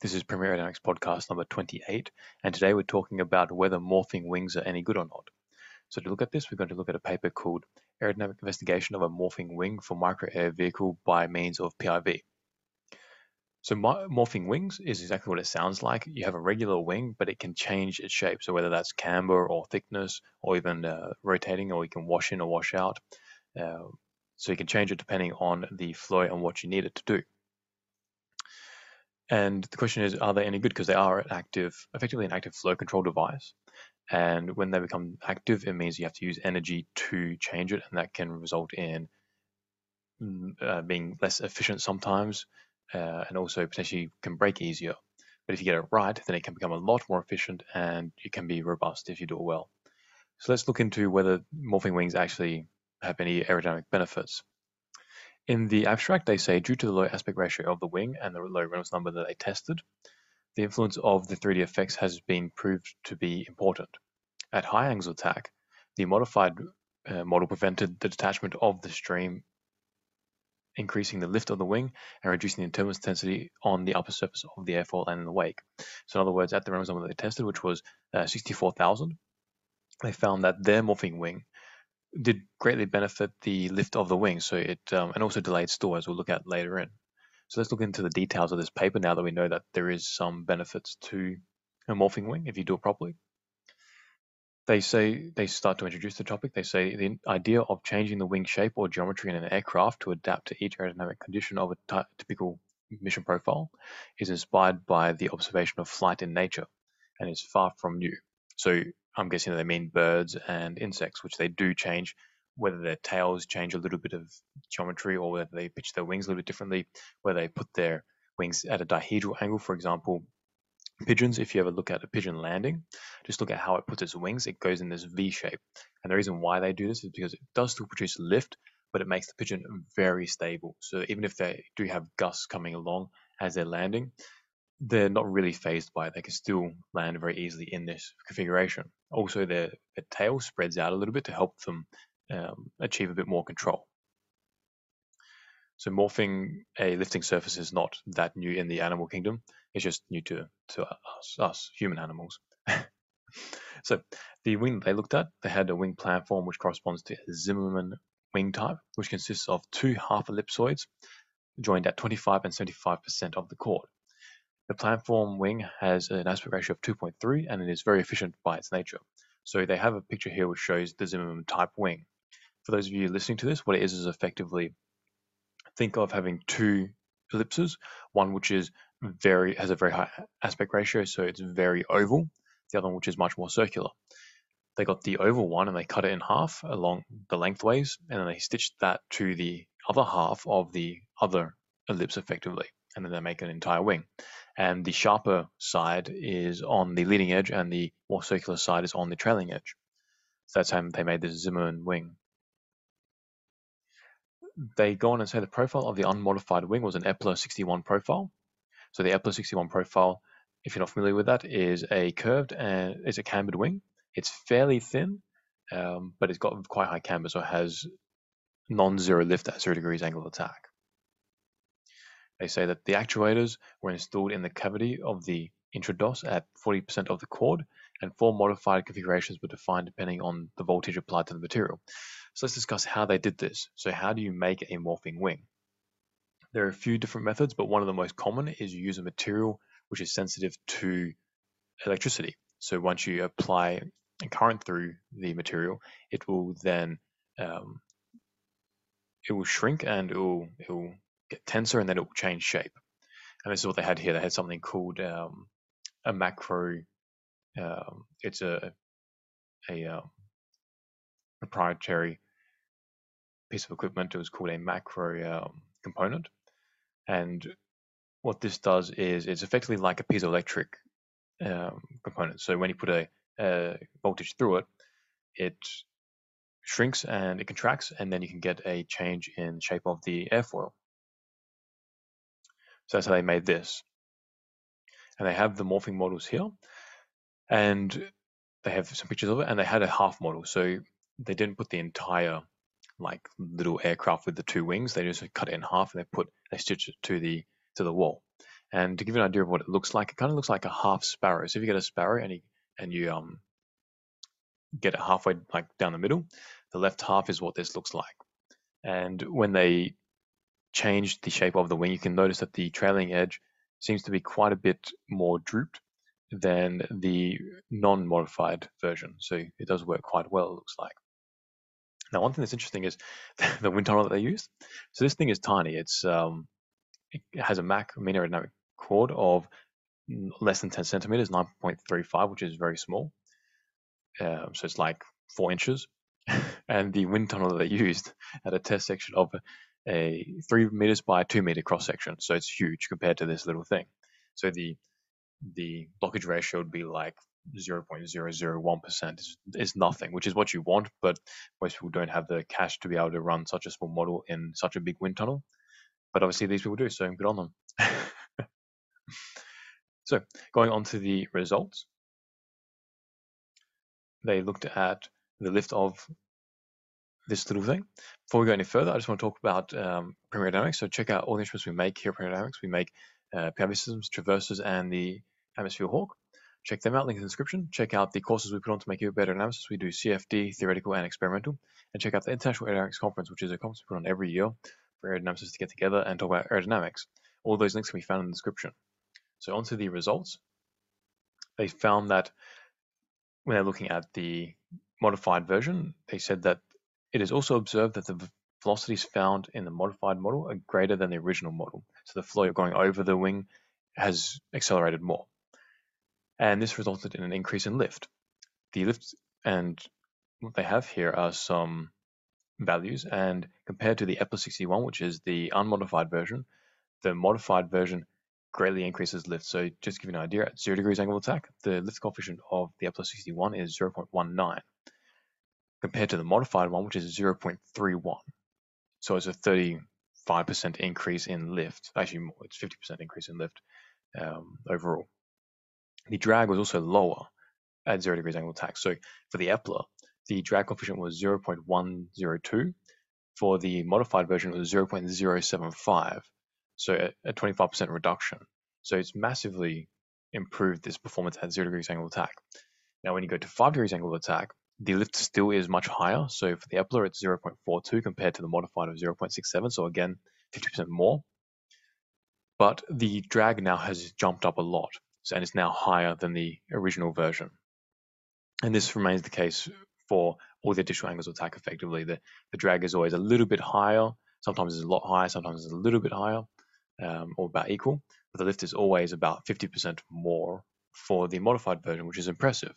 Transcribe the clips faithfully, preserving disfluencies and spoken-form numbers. This is Premier Aerodynamics Podcast number twenty-eight, and today we're talking about whether morphing wings are any good or not. So to look at this, we're going to look at a paper called Aerodynamic Investigation of a Morphing Wing for Micro-Air Vehicle by Means of P I V. So morphing wings is exactly what it sounds like. You have a regular wing, but it can change its shape. So whether that's camber or thickness or even uh, rotating, or you can wash in or wash out. Uh, so you can change it depending on the flow and what you need it to do. And the question is, are they any good? Because they are an active, effectively an active flow control device. And when they become active, it means you have to use energy to change it. And that can result in uh, being less efficient sometimes. Uh, and also potentially can break easier. But if you get it right, then it can become a lot more efficient and it can be robust if you do it well. So let's look into whether morphing wings actually have any aerodynamic benefits. In the abstract, they say due to the low aspect ratio of the wing and the low Reynolds number that they tested, the influence of the three D effects has been proved to be important. At high angles of attack, the modified uh, model prevented the detachment of the stream, increasing the lift of the wing and reducing the turbulence intensity on the upper surface of the airfoil and in the wake. So in other words, at the Reynolds number that they tested, which was uh, sixty-four thousand, they found that their morphing wing did greatly benefit the lift of the wing, so it um, and also delayed stall, as we'll look at later in. So let's look into the details of this paper now that we know that there is some benefits to a morphing wing if you do it properly. They say they start to introduce the topic. They say the idea of changing the wing shape or geometry in an aircraft to adapt to each aerodynamic condition of a typical mission profile is inspired by the observation of flight in nature and is far from new. So I'm guessing that they mean birds and insects, which they do change, whether their tails change a little bit of geometry or whether they pitch their wings a little bit differently, whether they put their wings at a dihedral angle, for example. Pigeons, if you ever look at a pigeon landing, just look at how it puts its wings. It goes in this V shape. And the reason why they do this is because it does still produce lift, but it makes the pigeon very stable. So even if they do have gusts coming along as they're landing, they're not really phased by it. They can still land very easily in this configuration. Also, their, their tail spreads out a little bit to help them um, achieve a bit more control. So morphing a lifting surface is not that new in the animal kingdom. It's just new to, to us, us human animals. So the wing that they looked at, they had a wing planform which corresponds to a Zimmerman wing type, which consists of two half ellipsoids joined at twenty-five and seventy-five percent of the chord. The planform wing has an aspect ratio of two point three and it is very efficient by its nature. So they have a picture here which shows the Zimmerman type wing. For those of you listening to this, what it is is effectively think of having two ellipses, one which is very has a very high aspect ratio, so it's very oval, the other one which is much more circular. They got the oval one and they cut it in half along the lengthways, and then they stitched that to the other half of the other ellipse effectively, and then they make an entire wing. And the sharper side is on the leading edge and the more circular side is on the trailing edge. So that's how they made the Zimmerman wing. They go on and say the profile of the unmodified wing was an Eppler sixty-one profile. So the Eppler sixty-one profile, if you're not familiar with that, is a curved and it's a cambered wing. It's fairly thin, um, but it's got quite high camber, so it has non-zero lift at zero degrees angle of attack. They say that the actuators were installed in the cavity of the intrados at forty percent of the chord, and four modified configurations were defined depending on the voltage applied to the material. So let's discuss how they did this. So how do you make a morphing wing? There are a few different methods, but one of the most common is you use a material which is sensitive to electricity. So once you apply a current through the material, it will then um, it will shrink and it will, it will get tenser, and then it will change shape. And this is what they had here. They had something called um, a macro. Um, it's a a uh, proprietary piece of equipment. It was called a macro um, component, and what this does is it's effectively like a piezoelectric um, component. So when you put a, a voltage through it, it shrinks and it contracts, and then you can get a change in shape of the airfoil. So that's how they made this, and they have the morphing models here. And they have some pictures of it, and they had a half model. So they didn't put the entire like little aircraft with the two wings. They just cut it in half and they put they stitched it to the to the wall. And to give you an idea of what it looks like, it kind of looks like a half sparrow. So if you get a sparrow and you, and you um get it halfway like down the middle, the left half is what this looks like. And when they changed the shape of the wing, you can notice that the trailing edge seems to be quite a bit more drooped than the non-modified version. So it does work quite well, it looks like. Now, one thing that's interesting is the wind tunnel that they used. So this thing is tiny. It's um, it has a M A C, mean aerodynamic chord, of less than ten centimeters, nine point three five, which is very small. Um, so it's like four inches. And the wind tunnel that they used had a test section of a three meters by two meter cross section. So it's huge compared to this little thing. So the the blockage ratio would be like zero point zero zero one percent. It's nothing, which is what you want, but most people don't have the cash to be able to run such a small model in such a big wind tunnel. But obviously these people do, so good on them. So going on to the results, they looked at the lift of this little thing. Before we go any further, I just want to talk about um, Premier Aerodynamics. So check out all the instruments we make here at Premier Aerodynamics. We make uh, P I V systems, traversers, and the Atmosphere Hawk. Check them out, link in the description. Check out the courses we put on to make you a better aerodynamicist. We do C F D, theoretical, and experimental. And check out the International Aerodynamics Conference, which is a conference we put on every year for aerodynamicists to get together and talk about aerodynamics. All those links can be found in the description. So onto the results. They found that when they're looking at the modified version, they said that it is also observed that the velocities found in the modified model are greater than the original model. So the flow going over the wing has accelerated more. And this resulted in an increase in lift. The lift and what they have here are some values, and compared to the Eppler sixty-one, which is the unmodified version, the modified version greatly increases lift. So just to give you an idea, at zero degrees angle of attack, the lift coefficient of the Eppler sixty-one is zero point one nine, compared to the modified one, which is zero point three one. So it's a thirty-five percent increase in lift. Actually, more, it's fifty percent increase in lift um, overall. The drag was also lower at zero degrees angle of attack. So for the Eppler, the drag coefficient was zero point one zero two. For the modified version, it was zero point zero seven five. So a twenty-five percent reduction. So it's massively improved this performance at zero degrees angle of attack. Now, when you go to five degrees angle of attack, the lift still is much higher. So for the Eppler, it's zero point four two compared to the modified of zero point six seven. So again, fifty percent more. But the drag now has jumped up a lot, and it's now higher than the original version. And this remains the case for all the additional angles of attack effectively. The, the drag is always a little bit higher. Sometimes it's a lot higher, sometimes it's a little bit higher, um, or about equal. But the lift is always about fifty percent more for the modified version, which is impressive.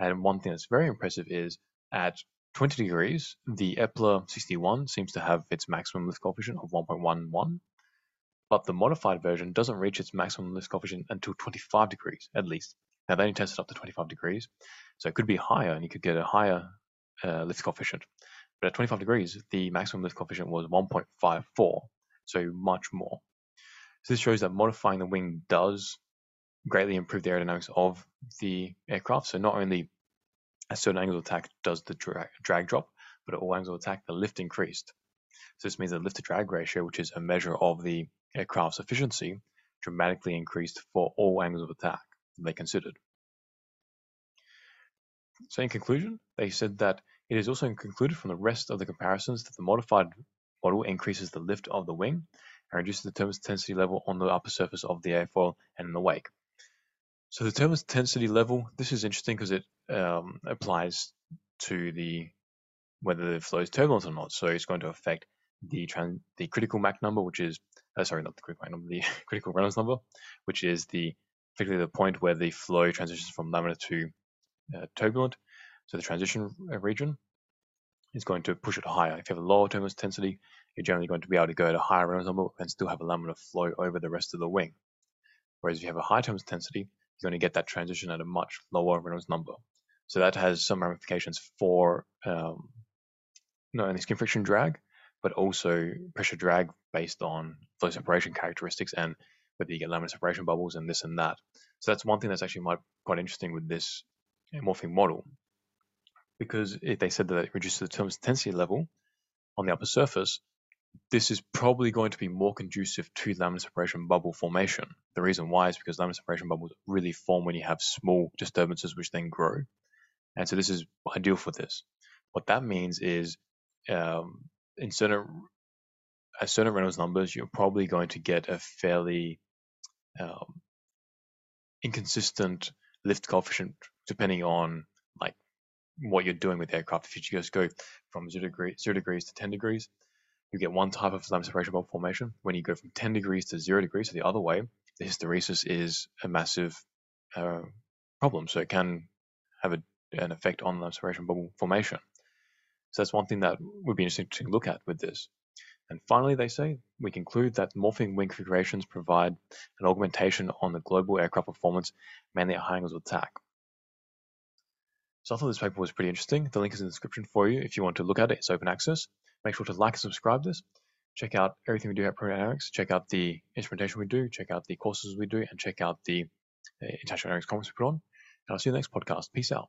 And one thing that's very impressive is at twenty degrees, the Eppler sixty-one seems to have its maximum lift coefficient of one point one one. But the modified version doesn't reach its maximum lift coefficient until twenty-five degrees, at least. Now, they only tested up to twenty-five degrees, so it could be higher, and you could get a higher uh, lift coefficient. But at twenty-five degrees, the maximum lift coefficient was one point five four, so much more. So this shows that modifying the wing does greatly improve the aerodynamics of the aircraft. So not only at certain angles of attack does the drag, drag drop, but at all angles of attack, the lift increased. So this means the lift to drag ratio, which is a measure of the aircraft's efficiency, dramatically increased for all angles of attack they considered. So in conclusion, they said that it is also concluded from the rest of the comparisons that the modified model increases the lift of the wing and reduces the turbulence intensity level on the upper surface of the airfoil and in the wake. So the turbulence intensity level, this is interesting because it um, applies to the whether the flow is turbulent or not. So it's going to affect the trans the critical Mach number, which is Uh, sorry, not the critical Mach number, the critical Reynolds number, which is the particularly the point where the flow transitions from laminar to uh, turbulent. So the transition region is going to push it higher. If you have a lower turbulence intensity, you're generally going to be able to go at a higher Reynolds number and still have a laminar flow over the rest of the wing. Whereas if you have a high turbulence intensity, you're going to get that transition at a much lower Reynolds number. So that has some ramifications for um, not only skin friction drag, but also pressure drag based on flow separation characteristics and whether you get laminar separation bubbles and this and that. So that's one thing that's actually might, quite interesting with this morphing model, because if they said that it reduces the turbulence intensity level on the upper surface, this is probably going to be more conducive to laminar separation bubble formation. The reason why is because laminar separation bubbles really form when you have small disturbances which then grow. And so this is ideal for this. What that means is um, in certain, at certain Reynolds numbers, you're probably going to get a fairly um, inconsistent lift coefficient depending on like what you're doing with the aircraft. If you just go from zero, degree, zero degrees to ten degrees, you get one type of laminar separation bubble formation. When you go from ten degrees to zero degrees, so the other way, the hysteresis is a massive uh, problem. So it can have a, an effect on laminar separation bubble formation. So that's one thing that would be interesting to look at with this. And finally, they say, we conclude that morphing wing configurations provide an augmentation on the global aircraft performance, mainly at high angles of attack. So I thought this paper was pretty interesting. The link is in the description for you if you want to look at it. It's open access. Make sure to like and subscribe to this. Check out everything we do at Premier Aerodynamics. Check out the instrumentation we do. Check out the courses we do. And check out the International Aerodynamics Conference we put on. And I'll see you in the next podcast. Peace out.